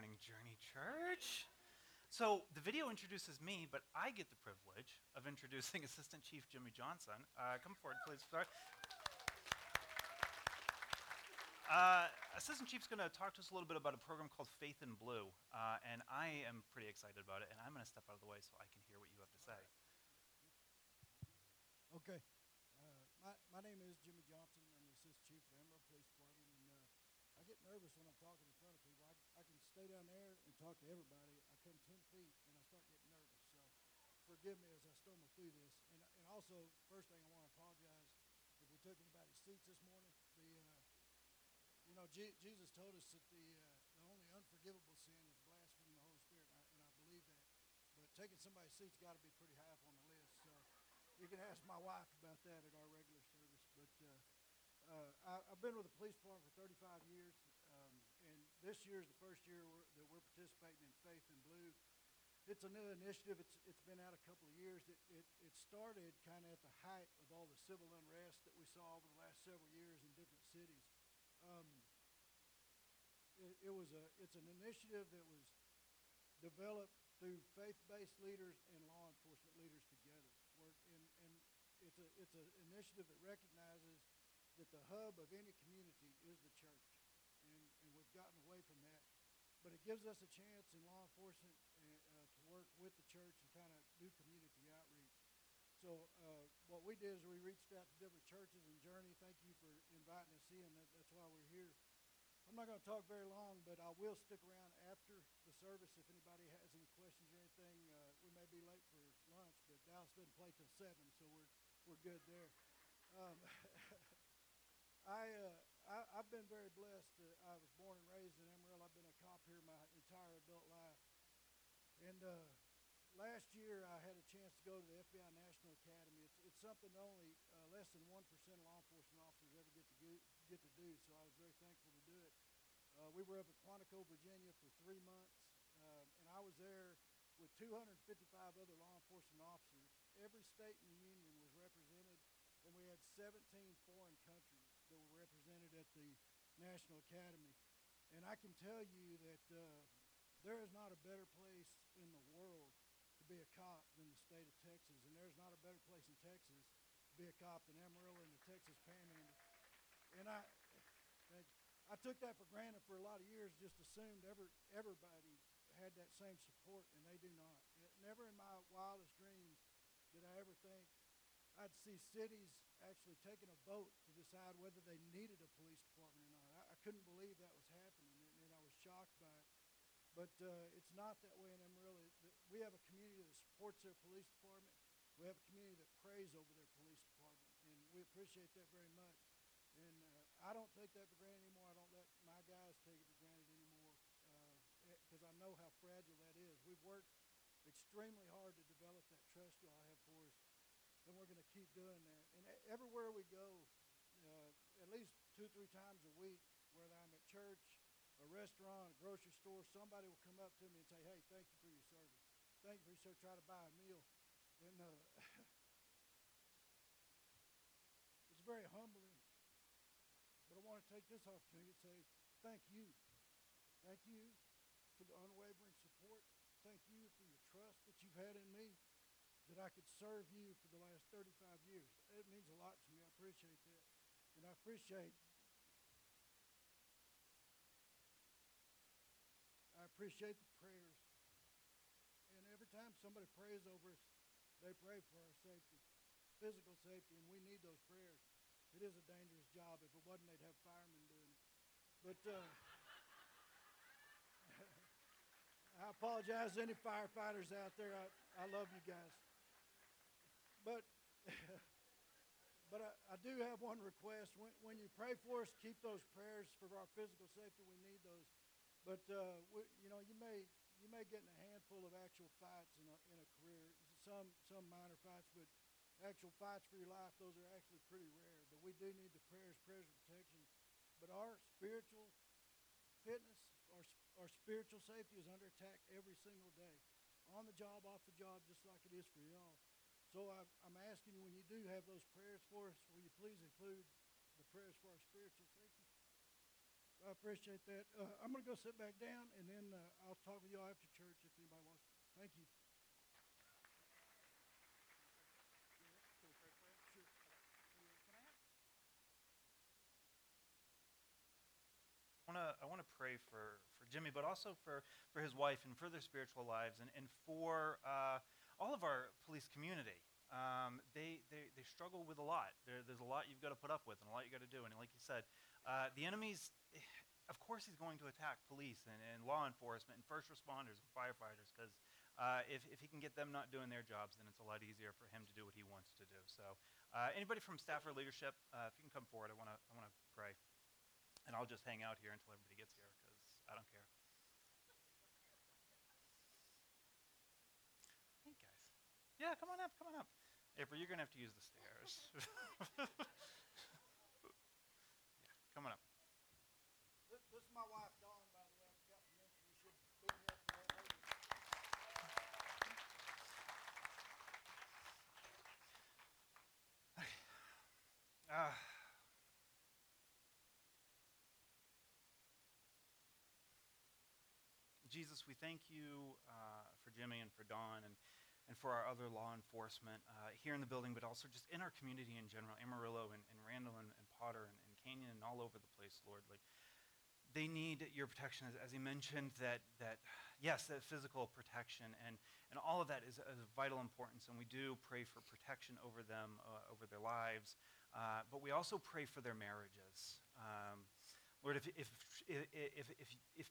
morning, Journey Church. So the video introduces me, but I get the privilege of introducing Assistant Chief Jimmy Johnson. Come forward, please. Assistant Chief's going to talk to us a little bit about a program called Faith in Blue, and I am pretty excited about it, and I'm going to step out of the way so I can hear what you have to say. Okay. My name is Jimmy Johnson. I'm the Assistant Chief of the Amarillo Police Department, and I get nervous when I'm talking in front of people. I can stay down there and talk to everybody. I come 10 feet, and I start getting nervous, so forgive me as I stumble through this. And also, first thing I want to apologize, if we took anybody's seats this morning, Jesus told us that the only unforgivable sin is blaspheming the Holy Spirit, and I believe that. But taking somebody's seat's got to be pretty high up on the list, so you can ask my wife about that at our regular service. But I've been with the police department for 35 years, and this year is the first year that we're participating in Faith in Blue. It's a new initiative. It's been out a couple of years. It started kind of at the height of all the civil unrest that we saw over the last several years in different cities. It's an initiative that was developed through faith-based leaders and law enforcement leaders together. And it's an initiative that recognizes that the hub of any community is the church, and we've gotten away from that. But it gives us a chance in law enforcement to work with the church and kind of do community outreach. So what we did is we reached out to different churches and Journey. Thank you for inviting us in. That's why we're here. I'm not going to talk very long, but I will stick around after the service if anybody has any questions or anything. We may be late for lunch, but Dallas doesn't play till 7, so we're good there. I've been very blessed. I was born and raised in Amarillo. I've been a cop here my entire adult life. And last year I had a chance to go to the FBI National Academy. It's something only less than 1% of law enforcement officers ever get to do, so I was very thankful to do it. We were up at Quantico, Virginia for 3 months, and I was there with 255 other law enforcement officers. Every state in the union was represented, and we had 17 foreign countries that were represented at the National Academy. And I can tell you that there is not a better place in the world to be a cop than the state of Texas, and there's not a better place in Texas to be a cop than Amarillo and the Texas Panhandle. And I took that for granted for a lot of years, just assumed everybody had that same support, and they do not. Never in my wildest dreams did I ever think I'd see cities actually taking a vote to decide whether they needed a police department or not. I couldn't believe that was happening, and I was shocked by it. But it's not that way in Amarillo. We have a community that supports their police department. We have a community that prays over their police department, and we appreciate that very much. And I don't take that for granted anymore. I don't let my guys take it for granted anymore because I know how fragile that is. We've worked extremely hard to develop that trust y'all have for us, and we're going to keep doing that. And everywhere we go, at least 2 or 3 times a week, whether I'm at church, a restaurant, a grocery store, somebody will come up to me and say, hey, thank you for your service. Thank you for your service. Try to buy a meal. And it's very humbling. But I want to take this opportunity to say thank you. Thank you for the unwavering support. Thank you for your trust that you've had in me, that I could serve you for the last 35 years. It means a lot to me. I appreciate that. And I appreciate the prayers. And every time somebody prays over us, they pray for our safety, physical safety, and we need those prayers. It is a dangerous job. If it wasn't, they'd have firemen doing it. But I apologize to any firefighters out there. I love you guys. But I do have one request. When you pray for us, keep those prayers for our physical safety. We need those. But you may get in a handful of actual fights in a career. Some minor fights, but actual fights for your life, those are actually pretty rare. But we do need the prayers of protection. But our spiritual fitness, our spiritual safety is under attack every single day, on the job, off the job, just like it is for y'all. So I'm asking you, when you do have those prayers for us, will you please include the prayers for our spiritual safety? I appreciate that. I'm going to go sit back down, and then I'll talk with y'all after church if anybody wants to. Thank you. I want to pray for Jimmy, but also for his wife and for their spiritual lives, and for all of our police community. They struggle with a lot. There's a lot you've got to put up with and a lot you got to do. And like you said, the enemy's, of course, he's going to attack police and law enforcement and first responders and firefighters, because if he can get them not doing their jobs, then it's a lot easier for him to do what he wants to do. So anybody from staff or leadership, if you can come forward, I want to pray. And I'll just hang out here until everybody gets here, because I don't care. Hey, guys. Yeah, come on up, come on up. April, you're going to have to use the stairs. Yeah, come on up. This is my wife, Dawn, by the way. I forgot to mention you should be here for that later. Jesus, we thank you for Jimmy and for Dawn and for our other law enforcement here in the building, but also just in our community in general, Amarillo and Randall and Potter and Canyon and all over the place, Lord. Like, they need your protection, as he mentioned, that yes, that physical protection, and all of that is of vital importance, and we do pray for protection over them, over their lives, but we also pray for their marriages. Lord, if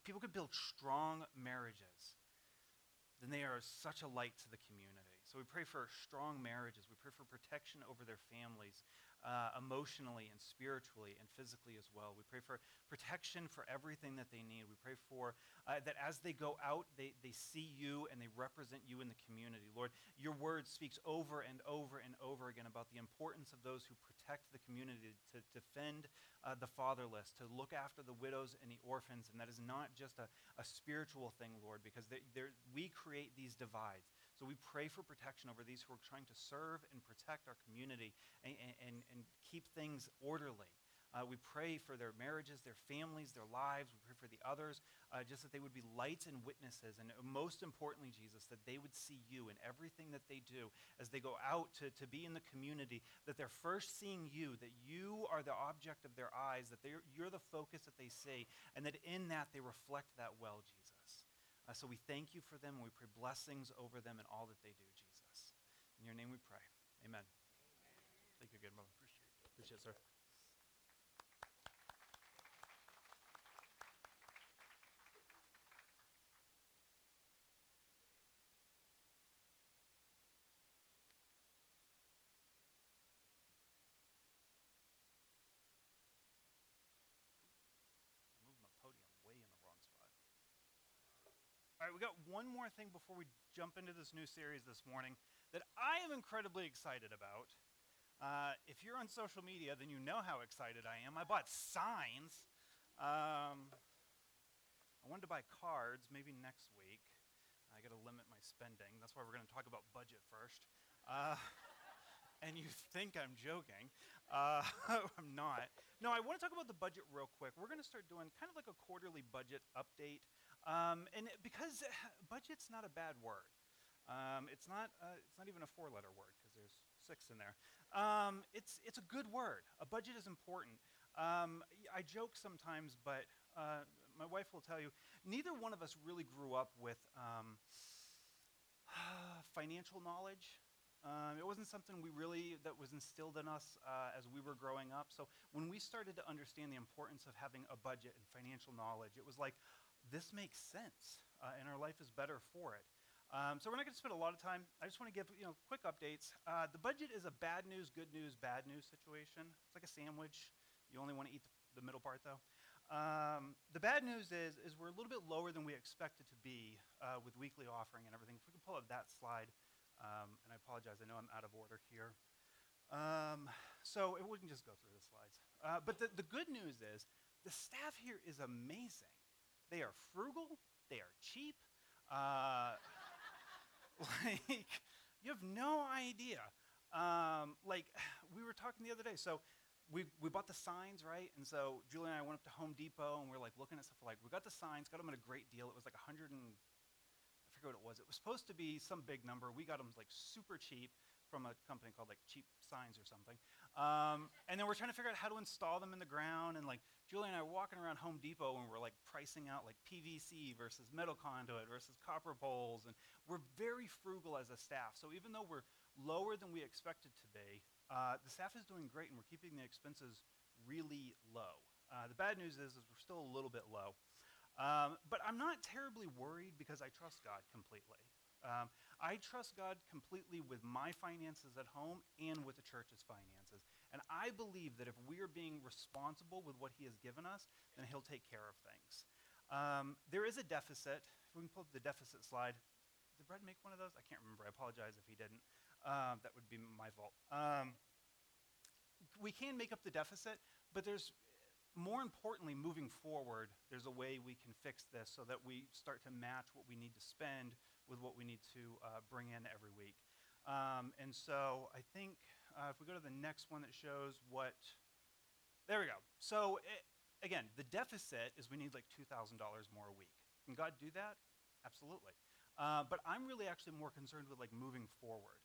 people could build strong marriages, then they are such a light to the community. So we pray for strong marriages. We pray for protection over their families, emotionally and spiritually and physically as well. We pray for protection for everything that they need. We pray for that as they go out, they see you and they represent you in the community. Lord, your word speaks over and over and over again about the importance of those who protect the community, to defend the fatherless, to look after the widows and the orphans. And that is not just a spiritual thing, Lord, because we create these divides. So we pray for protection over these who are trying to serve and protect our community and keep things orderly. We pray for their marriages, their families, their lives. We pray for the others, just that they would be lights and witnesses. And most importantly, Jesus, that they would see you in everything that they do as they go out to be in the community, that they're first seeing you, that you are the object of their eyes, that you're the focus that they see, and that in that they reflect that well, Jesus. So we thank you for them, and we pray blessings over them and all that they do, Jesus. In your name we pray. Amen. Thank you, good mother. Appreciate it, sir. I moved my podium way in the wrong spot. All right, we got one more thing before we jump into this new series this morning that I am incredibly excited about. If you're on social media, then you know how excited I am. I bought signs. I wanted to buy cards, maybe next week. I got to limit my spending. That's why we're going to talk about budget first. And you think I'm joking. I'm not. No, I want to talk about the budget real quick. We're going to start doing kind of like a quarterly budget update. And because budget's not a bad word. It's not even a four-letter word, because there's six in there. It's a good word. A budget is important. I joke sometimes, but my wife will tell you, neither one of us really grew up with financial knowledge. It wasn't something that was instilled in us as we were growing up. So when we started to understand the importance of having a budget and financial knowledge, it was like, this makes sense, and our life is better for it. So we're not going to spend a lot of time. I just want to give quick updates. The budget is a bad news, good news, bad news situation. It's like a sandwich. You only want to eat the middle part, though. The bad news is we're a little bit lower than we expected to be with weekly offering and everything. If we could pull up that slide. And I apologize, I know I'm out of order here. So we can just go through the slides. But the good news is the staff here is amazing. They are frugal, they are cheap. Like, you have no idea. Like, we were talking the other day, so we bought the signs, right? And so Julie and I went up to Home Depot, and we're like looking at stuff. We're like, we got the signs, got them at a great deal. It was like 100 and I forget what it was. It was supposed to be some big number. We got them like super cheap from a company called like Cheap Signs or something. And then we're trying to figure out how to install them in the ground. And like Julie and I were walking around Home Depot, and we're like pricing out like PVC versus metal conduit versus copper poles. And we're very frugal as a staff. So even though we're lower than we expected to be, the staff is doing great, and we're keeping the expenses really low. The bad news is we're still a little bit low. But I'm not terribly worried because I trust God completely. I trust God completely with my finances at home and with the church's finances. And I believe that if we are being responsible with what he has given us, then he'll take care of things. There is a deficit. If we can pull up the deficit slide. Did Brad make one of those? I can't remember. I apologize if he didn't. That would be my fault. We can make up the deficit, but there's, more importantly, moving forward, there's a way we can fix this so that we start to match what we need to spend with what we need to bring in every week. And so I think if we go to the next one that shows what, there we go. So again, the deficit is we need like $2,000 more a week. Can God do that? Absolutely. But I'm really actually more concerned with like moving forward.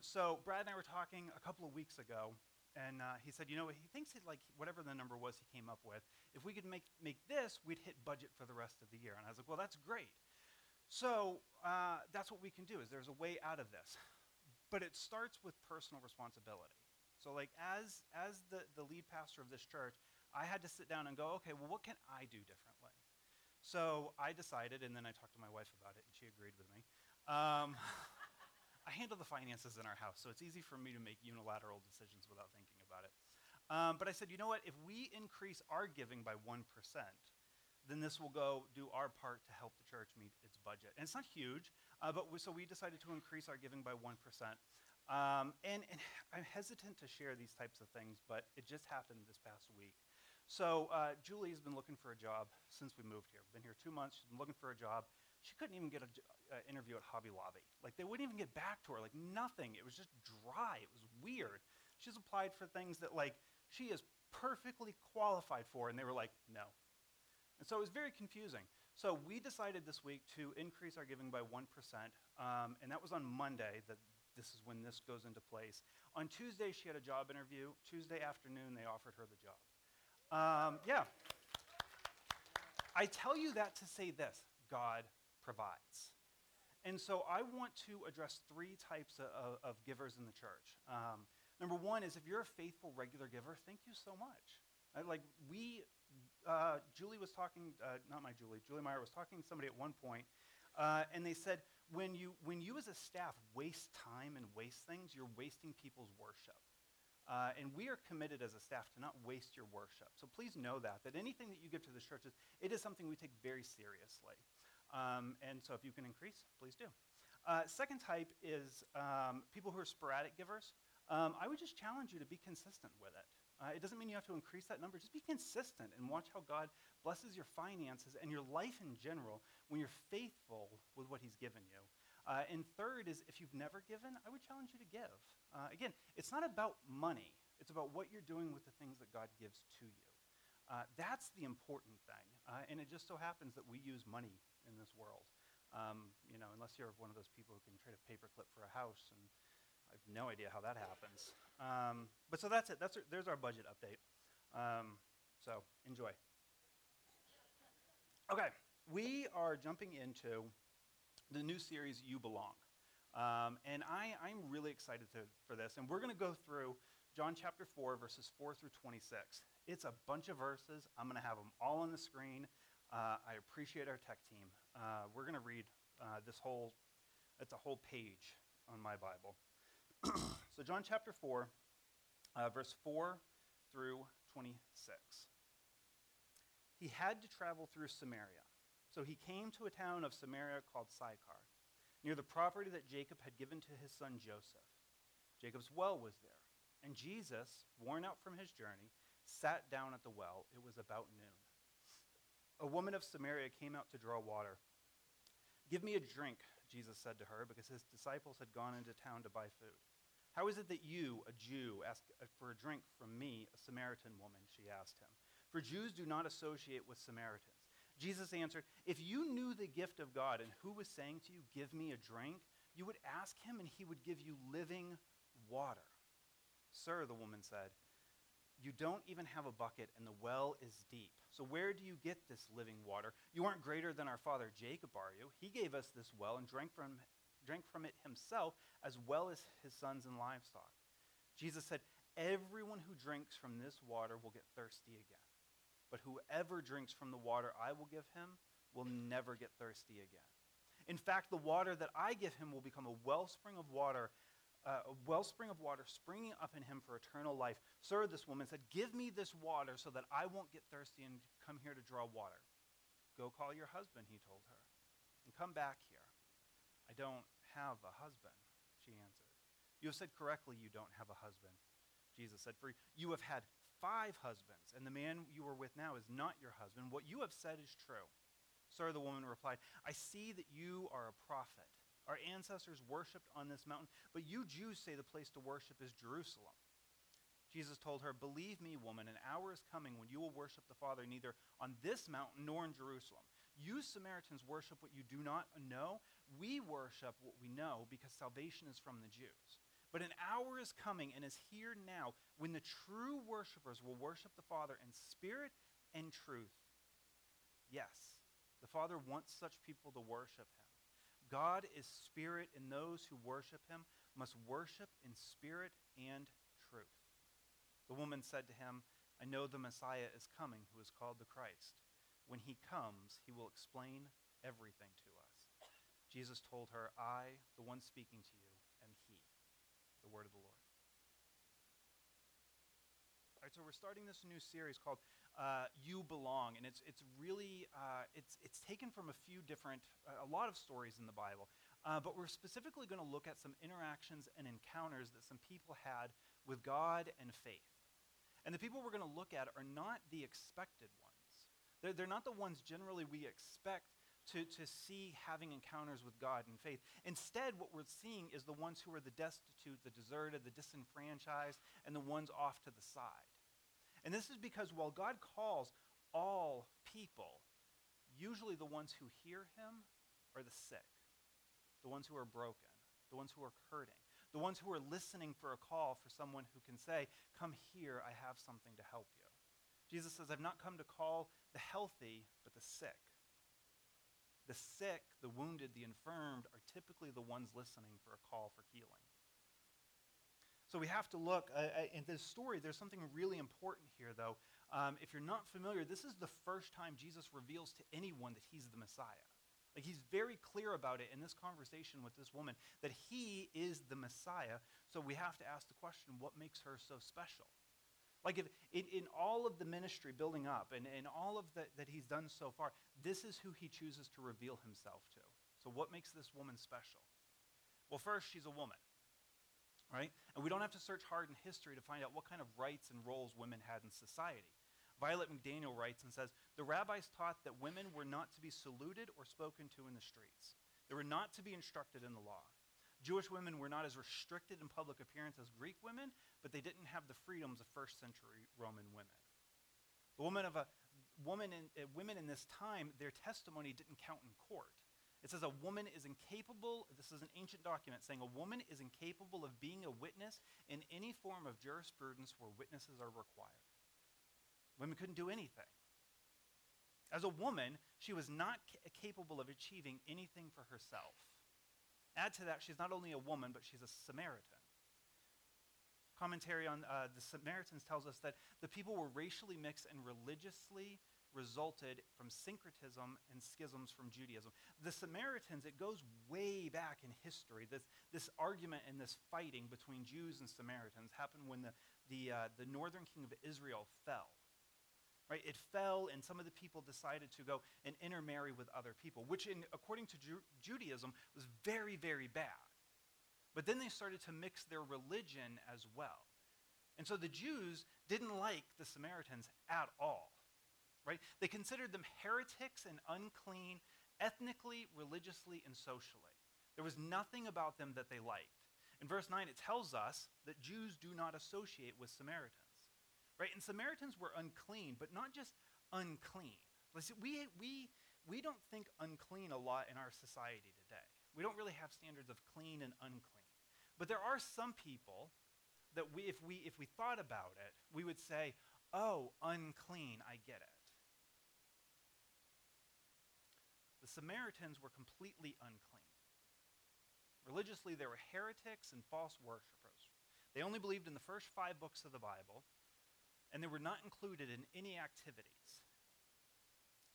So Brad and I were talking a couple of weeks ago, and he said, you know, he thinks he'd like whatever the number was he came up with, if we could make this, we'd hit budget for the rest of the year. And I was like, well, that's great. So that's what we can do, is there's a way out of this. But it starts with personal responsibility. So like as the lead pastor of this church, I had to sit down and go, okay, well, what can I do differently? So I decided, and then I talked to my wife about it, and she agreed with me. I handle the finances in our house, so it's easy for me to make unilateral decisions without thinking about it. But I said, you know what, if we increase our giving by 1%, then this will go do our part to help the church meet its budget. And it's not huge, so we decided to increase our giving by 1%. And I'm hesitant to share these types of things, but it just happened this past week. So Julie has been looking for a job since we moved here. Been here 2 months, she's been looking for a job. She couldn't even get an interview at Hobby Lobby. Like, they wouldn't even get back to her. Like, nothing. It was just dry. It was weird. She's applied for things that, like, she is perfectly qualified for, and they were like, no. And so it was very confusing. So we decided this week to increase our giving by 1%, and that was on Monday, that this is when this goes into place. On Tuesday, she had a job interview. Tuesday afternoon, they offered her the job. Yeah. I tell you that to say this, God provides. And so I want to address three types of givers in the church. Number one is, if you're a faithful, regular giver, thank you so much. Julie Meyer was talking to somebody at one point, and they said, when you as a staff waste time and waste things, you're wasting people's worship. And we are committed as a staff to not waste your worship. So please know that anything that you give to the churches, it is something we take very seriously. And so if you can increase, please do. Second type is people who are sporadic givers. I would just challenge you to be consistent with it. It doesn't mean you have to increase that number. Just be consistent and watch how God blesses your finances and your life in general when you're faithful with what he's given you. And third is, if you've never given, I would challenge you to give. Again, it's not about money. It's about what you're doing with the things that God gives to you. That's the important thing. And it just so happens that we use money in this world. Unless you're one of those people who can trade a paperclip for a house, and I have no idea how that happens. But so that's it. There's our budget update. So enjoy. Okay, we are jumping into the new series, You Belong. And I'm really excited for this. And we're going to go through John chapter 4, verses 4 through 26. It's a bunch of verses. I'm going to have them all on the screen. I appreciate our tech team. We're going to read it's a whole page on my Bible. So John chapter 4, verse 4 through 26. He had to travel through Samaria. So he came to a town of Samaria called Sychar, near the property that Jacob had given to his son Joseph. Jacob's well was there, and Jesus, worn out from his journey, sat down at the well. It was about noon. A woman of Samaria came out to draw water. "Give me a drink," Jesus said to her, because his disciples had gone into town to buy food. How is it that you, a Jew, ask for a drink from me, a Samaritan woman? She asked him. For Jews do not associate with Samaritans. Jesus answered, if you knew the gift of God and who was saying to you, give me a drink, you would ask him and he would give you living water. Sir, the woman said, you don't even have a bucket and the well is deep. So where do you get this living water? You aren't greater than our father Jacob, are you? He gave us this well and drank from it himself, as well as his sons and livestock. Jesus said, everyone who drinks from this water will get thirsty again. But whoever drinks from the water I will give him will never get thirsty again. In fact, the water that I give him will become a wellspring of water springing up in him for eternal life. Sir, this woman said, give me this water so that I won't get thirsty and come here to draw water. Go call your husband, he told her, and come back here. I don't have a husband, she answered. You have said correctly you don't have a husband. Jesus said, for you have had 5 husbands, and the man you are with now is not your husband. What you have said is true. Sir, the woman replied, I see that you are a prophet. Our ancestors worshipped on this mountain, but you Jews say the place to worship is Jerusalem. Jesus told her, believe me, woman, an hour is coming when you will worship the Father neither on this mountain nor in Jerusalem. You Samaritans worship what you do not know. We worship what we know because salvation is from the Jews. But an hour is coming and is here now when the true worshipers will worship the Father in spirit and truth. Yes, the Father wants such people to worship him. God is spirit, and those who worship him must worship in spirit and truth. The woman said to him, I know the Messiah is coming, who is called the Christ. When he comes, he will explain everything to us. Jesus told her, I, the one speaking to you, am he. The word of the Lord. All right, so we're starting this new series called You Belong, and it's really taken from a lot of stories in the Bible, but we're specifically going to look at some interactions and encounters that some people had with God and faith. And the people we're going to look at are not the expected ones. They're not the ones generally we expect to see having encounters with God and faith. Instead, what we're seeing is the ones who are the destitute, the deserted, the disenfranchised, and the ones off to the side. And this is because while God calls all people, usually the ones who hear him are the sick, the ones who are broken, the ones who are hurting, the ones who are listening for a call for someone who can say, come here, I have something to help you. Jesus says, I've not come to call the healthy, but the sick. The sick, the wounded, the infirmed are typically the ones listening for a call for healing. So we have to look at this story. There's something really important here, though. If you're not familiar, this is the first time Jesus reveals to anyone that he's the Messiah. Like, he's very clear about it in this conversation with this woman, that he is the Messiah. So we have to ask the question, what makes her so special? Like, if in all of the ministry building up and in all of that he's done so far, this is who he chooses to reveal himself to. So what makes this woman special? Well, first, she's a woman, right? And we don't have to search hard in history to find out what kind of rights and roles women had in society. Violet McDaniel writes and says, the rabbis taught that women were not to be saluted or spoken to in the streets. They were not to be instructed in the law. Jewish women were not as restricted in public appearance as Greek women, but they didn't have the freedoms of first-century Roman women. Women in this time, their testimony didn't count in court. It says a woman is incapable, this is an ancient document saying, a woman is incapable of being a witness in any form of jurisprudence where witnesses are required. Women couldn't do anything. As a woman, she was not capable of achieving anything for herself. Add to that, she's not only a woman, but she's a Samaritan. Commentary on the Samaritans tells us that the people were racially mixed and religiously resulted from syncretism and schisms from Judaism. The Samaritans, it goes way back in history. This argument and this fighting between Jews and Samaritans happened when the northern king of Israel fell. Right, it fell, and some of the people decided to go and intermarry with other people, which, according to Judaism, was very, very bad. But then they started to mix their religion as well. And so the Jews didn't like the Samaritans at all. Right? They considered them heretics and unclean, ethnically, religiously, and socially. There was nothing about them that they liked. In verse 9, it tells us that Jews do not associate with Samaritans, right? And Samaritans were unclean, but not just unclean. Listen, we don't think unclean a lot in our society today. We don't really have standards of clean and unclean. But there are some people that if we thought about it, we would say, oh, unclean, I get it. The Samaritans were completely unclean. Religiously, they were heretics and false worshipers. They only believed in the first 5 books of the Bible, and they were not included in any activities.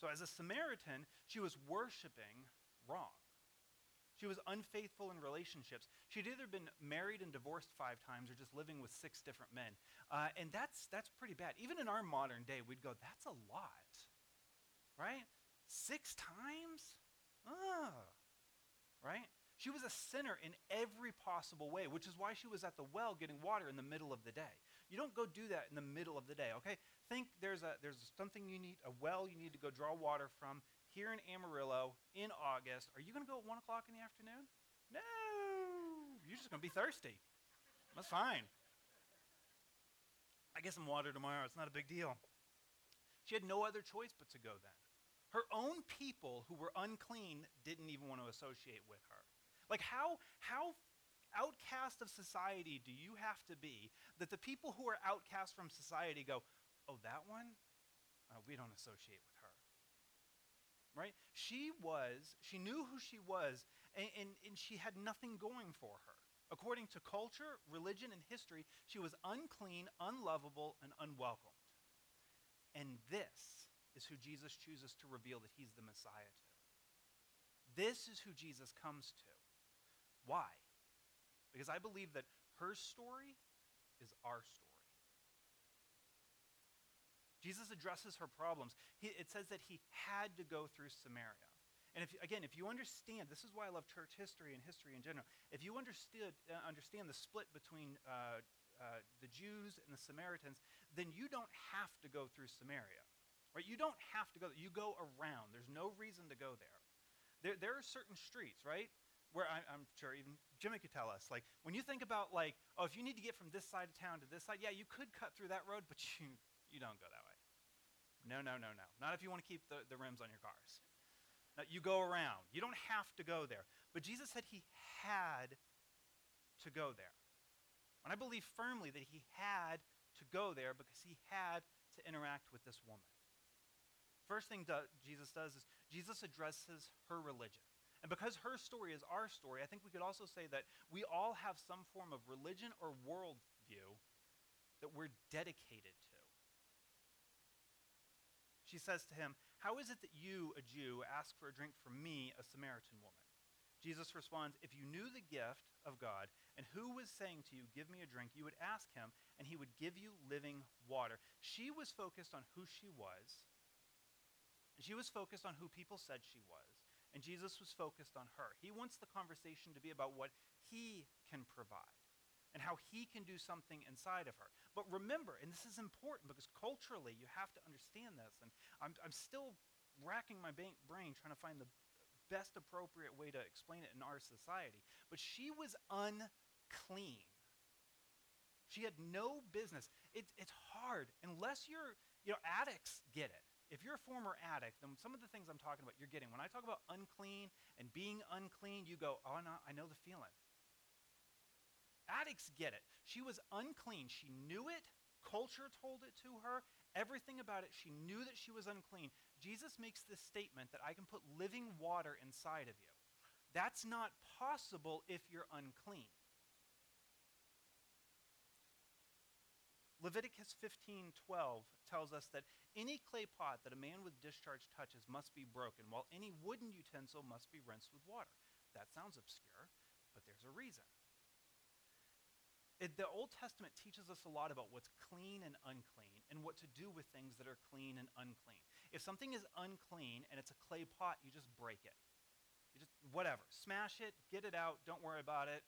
So as a Samaritan, she was worshiping wrong. She was unfaithful in relationships. She'd either been married and divorced 5 times or just living with 6 different men. And that's pretty bad. Even in our modern day, we'd go, that's a lot, right? 6 times? Oh, right? She was a sinner in every possible way, which is why she was at the well getting water in the middle of the day. You don't go do that in the middle of the day, okay? Think there's something you need, a well you need to go draw water from here in Amarillo in August. Are you going to go at 1 o'clock in the afternoon? No. You're just going to be thirsty. That's fine. I get some water tomorrow. It's not a big deal. She had no other choice but to go then. Her own people who were unclean didn't even want to associate with her. Like how outcast of society do you have to be that the people who are outcast from society go, oh, that one? We don't associate with her. Right? She knew who she was, and she had nothing going for her. According to culture, religion, and history, she was unclean, unlovable, and unwelcomed. And this is who Jesus chooses to reveal that he's the Messiah to. This is who Jesus comes to. Why? Because I believe that her story is our story. Jesus addresses her problems. It says that he had to go through Samaria. And if you understand, this is why I love church history and history in general. If you understand the split between the Jews and the Samaritans, then you don't have to go through Samaria. Right? You don't have to go there. You go around. There's no reason to go there. There are certain streets, right, where I'm sure even Jimmy could tell us, like, when you think about, like, oh, if you need to get from this side of town to this side, yeah, you could cut through that road, but you don't go that way. No. Not if you want to keep the rims on your cars. No, you go around. You don't have to go there. But Jesus said he had to go there. And I believe firmly that he had to go there because he had to interact with this woman. First thing Jesus does is Jesus addresses her religion. And because her story is our story, I think we could also say that we all have some form of religion or worldview that we're dedicated to. She says to him, how is it that you, a Jew, ask for a drink from me, a Samaritan woman? Jesus responds, if you knew the gift of God and who was saying to you, give me a drink, you would ask him and he would give you living water. She was focused on who she was. She was focused on who people said she was, and Jesus was focused on her. He wants the conversation to be about what he can provide and how he can do something inside of her. But remember, and this is important because culturally you have to understand this, and I'm still racking my brain trying to find the best appropriate way to explain it in our society, but she was unclean. She had no business. It's hard unless you're, addicts get it. If you're a former addict, then some of the things I'm talking about, you're getting. When I talk about unclean and being unclean, you go, oh, no, I know the feeling. Addicts get it. She was unclean. She knew it. Culture told it to her. Everything about it, she knew that she was unclean. Jesus makes this statement that I can put living water inside of you. That's not possible if you're unclean. Leviticus 15:12 tells us that any clay pot that a man with discharge touches must be broken, while any wooden utensil must be rinsed with water. That sounds obscure, but there's a reason. The Old Testament teaches us a lot about what's clean and unclean and what to do with things that are clean and unclean. If something is unclean and it's a clay pot, you just break it. You just, whatever, smash it, get it out, don't worry about it,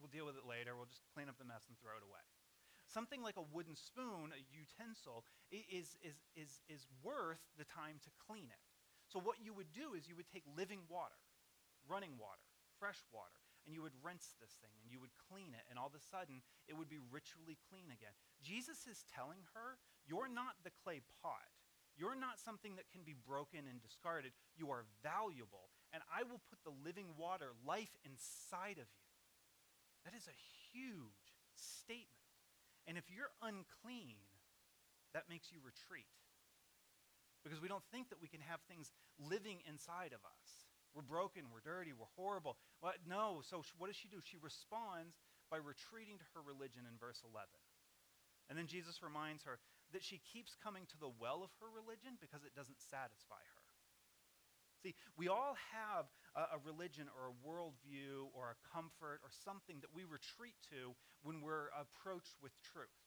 we'll deal with it later, we'll just clean up the mess and throw it away. Something like a wooden spoon, a utensil, is worth the time to clean it. So what you would do is you would take living water, running water, fresh water, and you would rinse this thing and you would clean it, and all of a sudden it would be ritually clean again. Jesus is telling her, you're not the clay pot. You're not something that can be broken and discarded. You are valuable, and I will put the living water, life, inside of you. That is a huge statement. And if you're unclean, that makes you retreat, because we don't think that we can have things living inside of us. We're broken, we're dirty, we're horrible. Well, no, so what does she do? She responds by retreating to her religion in verse 11. And then Jesus reminds her that she keeps coming to the well of her religion because it doesn't satisfy her. See, we all have a religion or a worldview or a comfort or something that we retreat to when we're approached with truth.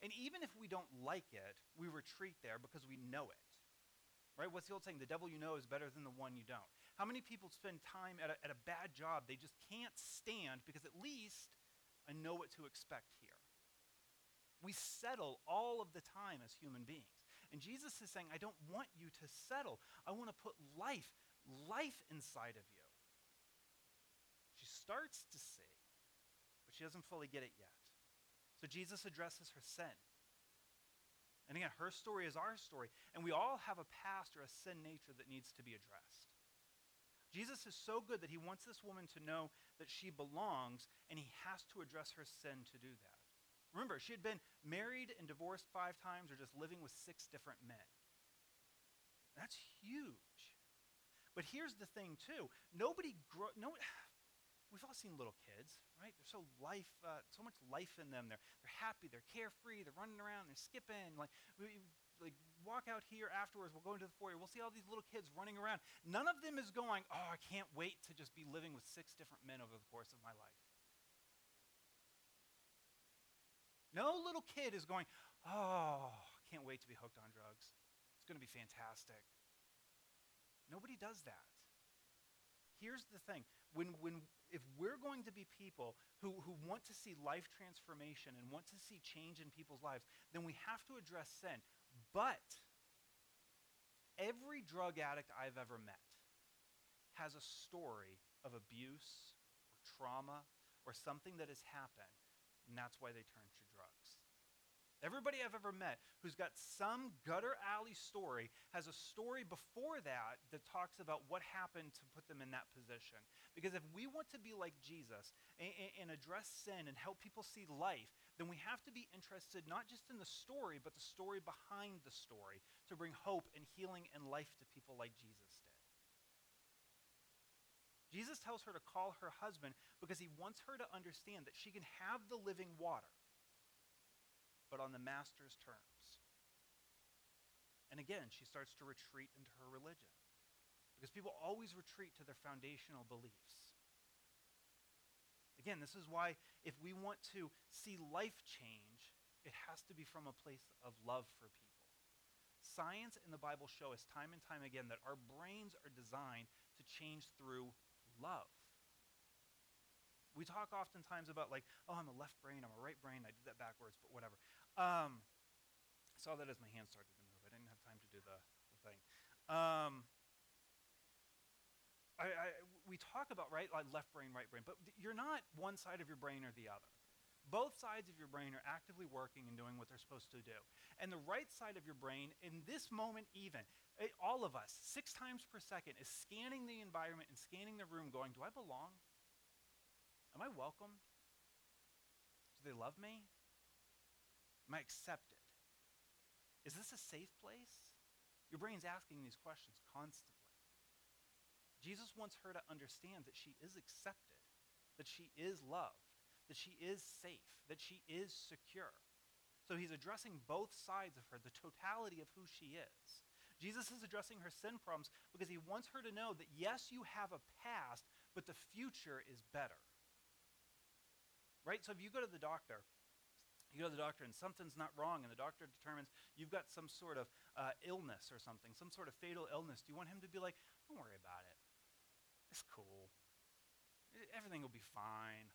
And even if we don't like it, we retreat there because we know it. Right? What's the old saying? The devil you know is better than the one you don't. How many people spend time at a bad job they just can't stand because at least I know what to expect here? We settle all of the time as human beings. And Jesus is saying, I don't want you to settle. I want to put life inside of you. She starts to see, but she doesn't fully get it yet. So Jesus addresses her sin. And again, her story is our story, and we all have a past or a sin nature that needs to be addressed. Jesus is so good that he wants this woman to know that she belongs, and he has to address her sin to do that. Remember, she had been married and divorced 5 times or just living with 6 different men. That's huge. But here's the thing, too. We've all seen little kids, right? They're so much life in them. They're happy, they're carefree, they're running around, they're skipping. Like walk out here afterwards, we'll go into the foyer, we'll see all these little kids running around. None of them is going, oh, I can't wait to just be living with 6 different men over the course of my life. No little kid is going, oh, I can't wait to be hooked on drugs. It's going to be fantastic. Nobody does that. Here's the thing. If we're going to be people who want to see life transformation and want to see change in people's lives, then we have to address sin. But every drug addict I've ever met has a story of abuse or trauma or something that has happened, and that's why they turn to drugs. Everybody I've ever met who's got some gutter alley story has a story before that talks about what happened to put them in that position. Because if we want to be like Jesus and address sin and help people see life, then we have to be interested not just in the story, but the story behind the story to bring hope and healing and life to people like Jesus did. Jesus tells her to call her husband because he wants her to understand that she can have the living water, but on the master's terms. And again, she starts to retreat into her religion because people always retreat to their foundational beliefs. Again, this is why if we want to see life change, it has to be from a place of love for people. Science and the Bible show us time and time again that our brains are designed to change through love. We talk oftentimes about I'm a left brain, I'm a right brain, I did that backwards, but whatever. I saw that as my hand started to move. I didn't have time to do the thing. We talk about, right, like left brain, right brain, but you're not one side of your brain or the other. Both sides of your brain are actively working and doing what they're supposed to do. And the right side of your brain, in this moment even, all of us, 6 times per second, is scanning the environment and scanning the room going, do I belong? Am I welcomed? Do they love me? Am I accepted? Is this a safe place? Your brain's asking these questions constantly. Jesus wants her to understand that she is accepted, that she is loved, that she is safe, that she is secure. So he's addressing both sides of her, the totality of who she is. Jesus is addressing her sin problems because he wants her to know that, yes, you have a past, but the future is better. Right? So if you go to the doctor and something's not wrong, and the doctor determines you've got some sort of illness or something, some sort of fatal illness, do you want him to be like, don't worry about it. It's cool. Everything will be fine.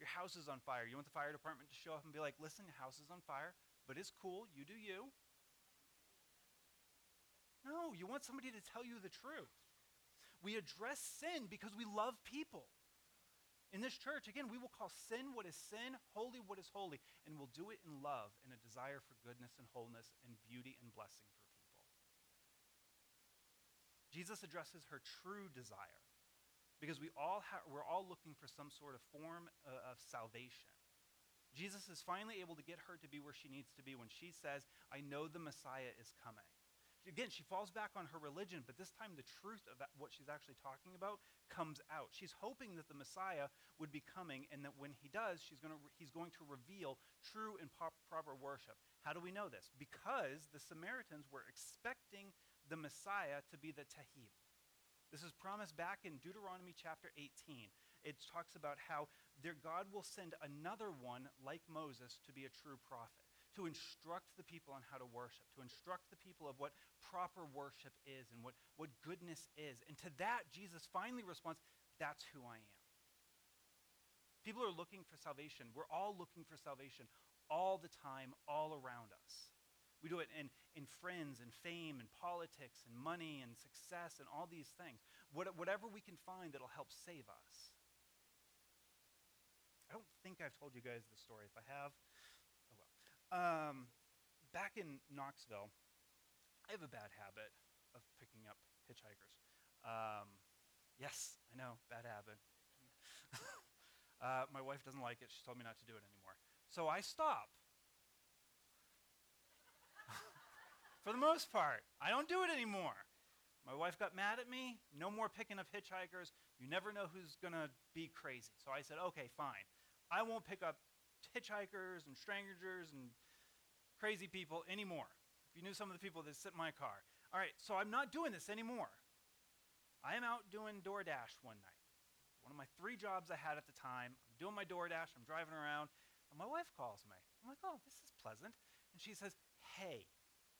Your house is on fire. You want the fire department to show up and be like, listen, your house is on fire, but it's cool. You do you. No, you want somebody to tell you the truth. We address sin because we love people. In this church, again, we will call sin what is sin, holy what is holy, and we'll do it in love and a desire for goodness and wholeness and beauty and blessing for people. Jesus addresses her true desire because we're all looking for some sort of form of salvation. Jesus is finally able to get her to be where she needs to be when she says, I know the Messiah is coming. Again, she falls back on her religion, but this time the truth of what she's actually talking about comes out. She's hoping that the Messiah would be coming, and that when he does, he's going to reveal true and proper worship. How do we know this? Because the Samaritans were expecting the Messiah to be the Tahib. This is promised back in Deuteronomy chapter 18. It talks about how their God will send another one like Moses to be a true prophet, to instruct the people on how to worship, to instruct the people of what proper worship is and what goodness is. And to that, Jesus finally responds, that's who I am. People are looking for salvation. We're all looking for salvation all the time, all around us. We do it in friends and fame and politics and money and success and all these things. Whatever we can find that'll help save us. I don't think I've told you guys this story. If I have, oh well. Back in Knoxville, I have a bad habit of picking up hitchhikers. Yes, I know, bad habit. My wife doesn't like it. She told me not to do it anymore. So I stop. For the most part, I don't do it anymore. My wife got mad at me. No more picking up hitchhikers. You never know who's going to be crazy. So I said, okay, fine. I won't pick up hitchhikers and strangers and crazy people anymore. If you knew some of the people that sit in my car. All right, so I'm not doing this anymore. I am out doing DoorDash one night. One of my three jobs I had at the time. I'm doing my DoorDash. I'm driving around. And my wife calls me. I'm like, oh, this is pleasant. And she says, hey.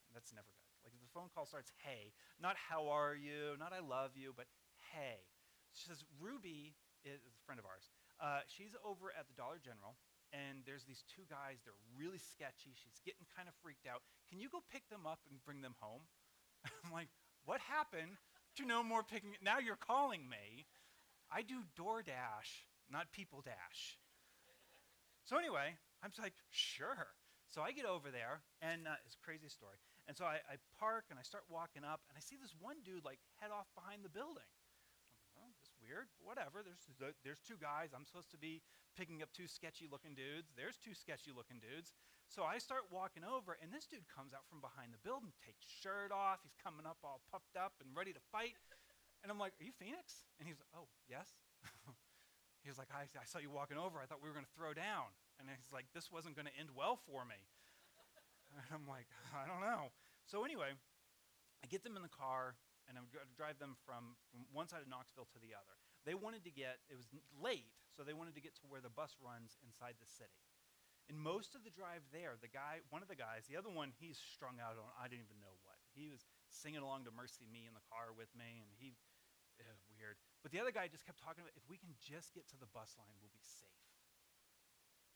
And that's never good. Like, if the phone call starts, hey. Not how are you, not I love you, but hey. She says, Ruby is a friend of ours. She's over at the Dollar General. And there's these two guys, they're really sketchy. She's getting kind of freaked out. Can you go pick them up and bring them home? I'm like, what happened to no more picking? Now you're calling me. I do DoorDash, not PeopleDash. So anyway, I'm just like, sure. So I get over there, and it's a crazy story. And so I park, and I start walking up, and I see this one dude like head off behind the building. Oh, that's weird, but whatever. There's two guys. I'm supposed to be picking up two sketchy-looking dudes. There's two sketchy-looking dudes. So I start walking over, and this dude comes out from behind the building, takes his shirt off. He's coming up all puffed up and ready to fight. And I'm like, are you Phoenix? And he's like, oh, yes. He was like, I saw you walking over. I thought we were going to throw down. And he's like, this wasn't going to end well for me. And I'm like, I don't know. So anyway, I get them in the car. And I would drive them from one side of Knoxville to the other. They wanted to get, it was late, so they wanted to get to where the bus runs inside the city. And most of the drive there, one of the guys, the other one, he's strung out on, I didn't even know what. He was singing along to Mercy Me in the car with me, and weird. But the other guy just kept talking about, if we can just get to the bus line, we'll be safe.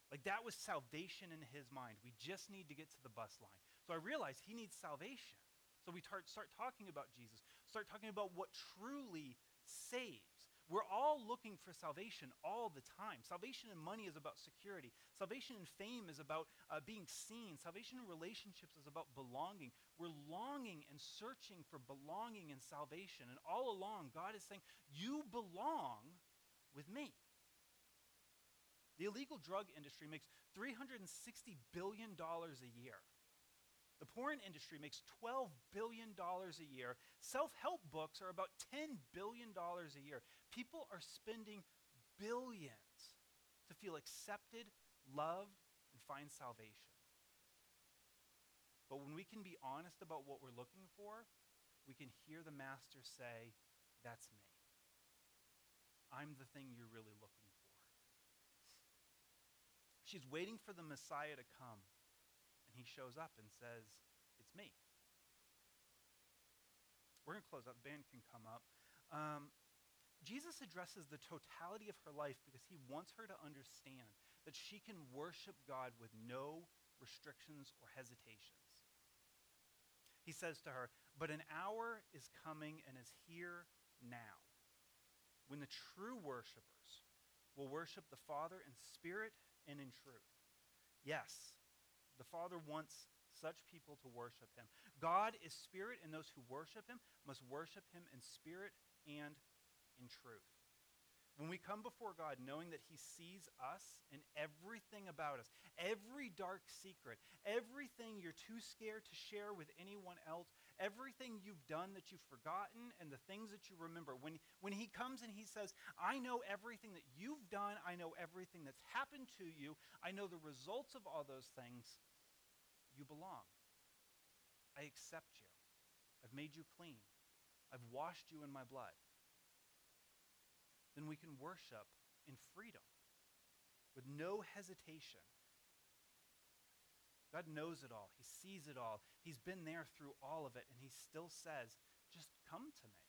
Like, that was salvation in his mind. We just need to get to the bus line. So I realized he needs salvation. So we start talking about Jesus, start talking about what truly saves. We're all looking for salvation all the time. Salvation in money is about security. Salvation in fame is about being seen. Salvation in relationships is about belonging. We're longing and searching for belonging and salvation. And all along, God is saying, you belong with me. The illegal drug industry makes $360 billion a year. The porn industry makes $12 billion a year. Self-help books are about $10 billion a year. People are spending billions to feel accepted, loved, and find salvation. But when we can be honest about what we're looking for, we can hear the Master say, that's me. I'm the thing you're really looking for. She's waiting for the Messiah to come. And he shows up and says, it's me. We're going to close up. The band can come up. Jesus addresses the totality of her life because he wants her to understand that she can worship God with no restrictions or hesitations. He says to her, but an hour is coming and is here now when the true worshipers will worship the Father in spirit and in truth. Yes, the Father wants such people to worship him. God is spirit, and those who worship him must worship him in spirit and in truth. When we come before God knowing that he sees us and everything about us, every dark secret, everything you're too scared to share with anyone else, everything you've done that you've forgotten and the things that you remember, when he comes and he says, I know everything that you've done, I know everything that's happened to you, I know the results of all those things, you belong. I accept you. I've made you clean. I've washed you in my blood. Then we can worship in freedom with no hesitation. God knows it all. He sees it all. He's been there through all of it, and he still says, just come to me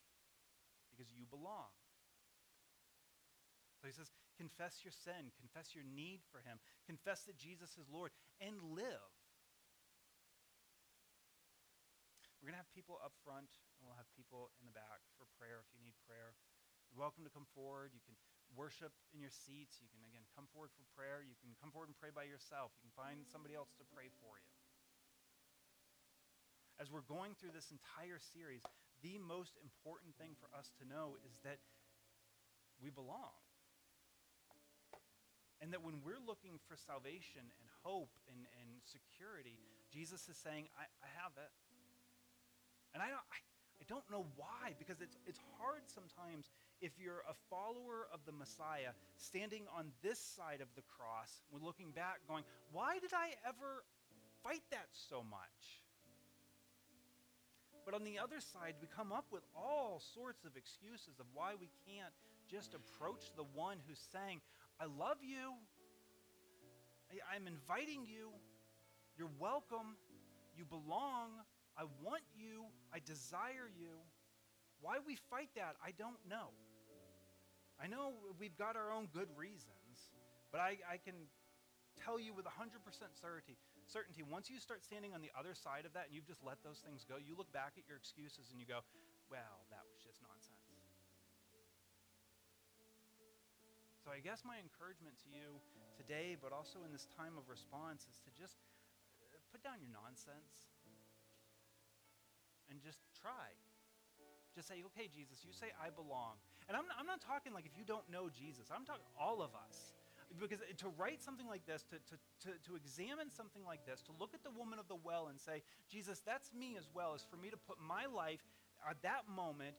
because you belong. So he says, confess your sin, confess your need for him, confess that Jesus is Lord, and live. We're going to have people up front, and we'll have people in the back for prayer if you need prayer. You're welcome to come forward. You can worship in your seats. You can, again, come forward for prayer. You can come forward and pray by yourself. You can find somebody else to pray for you. As we're going through this entire series, the most important thing for us to know is that we belong. And that when we're looking for salvation and hope and security, Jesus is saying, I have it. And I don't know why, because it's hard sometimes if you're a follower of the Messiah standing on this side of the cross, we're looking back going, why did I ever fight that so much? But on the other side, we come up with all sorts of excuses of why we can't just approach the one who's saying, I love you, I'm inviting you, you're welcome, you belong, I want you, I desire you. Why we fight that, I don't know. I know we've got our own good reasons, but I can tell you with 100% certainty, once you start standing on the other side of that and you've just let those things go, you look back at your excuses and you go, well, that was just nonsense. So I guess my encouragement to you today, but also in this time of response, is to just put down your nonsense. And just try. Just say, okay, Jesus, you say I belong. And I'm not talking like if you don't know Jesus. I'm talking all of us. Because to write something like this, to examine something like this, to look at the woman of the well and say, Jesus, that's me as well, is for me to put my life at that moment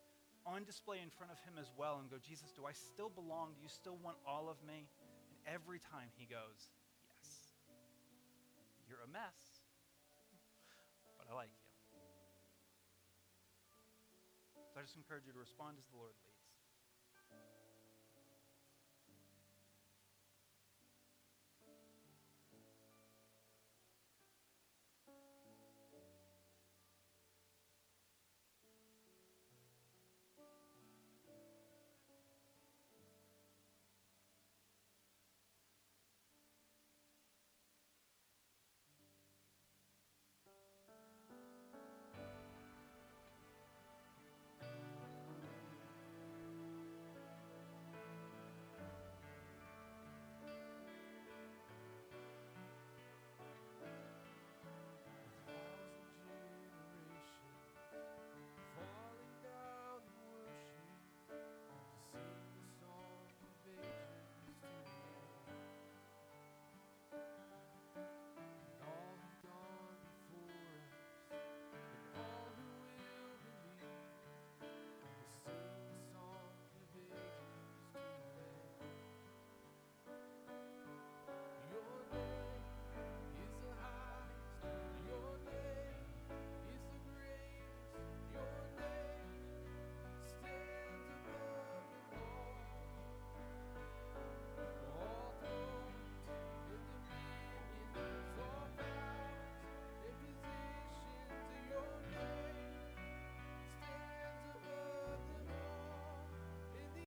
on display in front of him as well and go, Jesus, do I still belong? Do you still want all of me? And every time he goes, yes. You're a mess, but I like you. I just encourage you to respond as the Lord leads.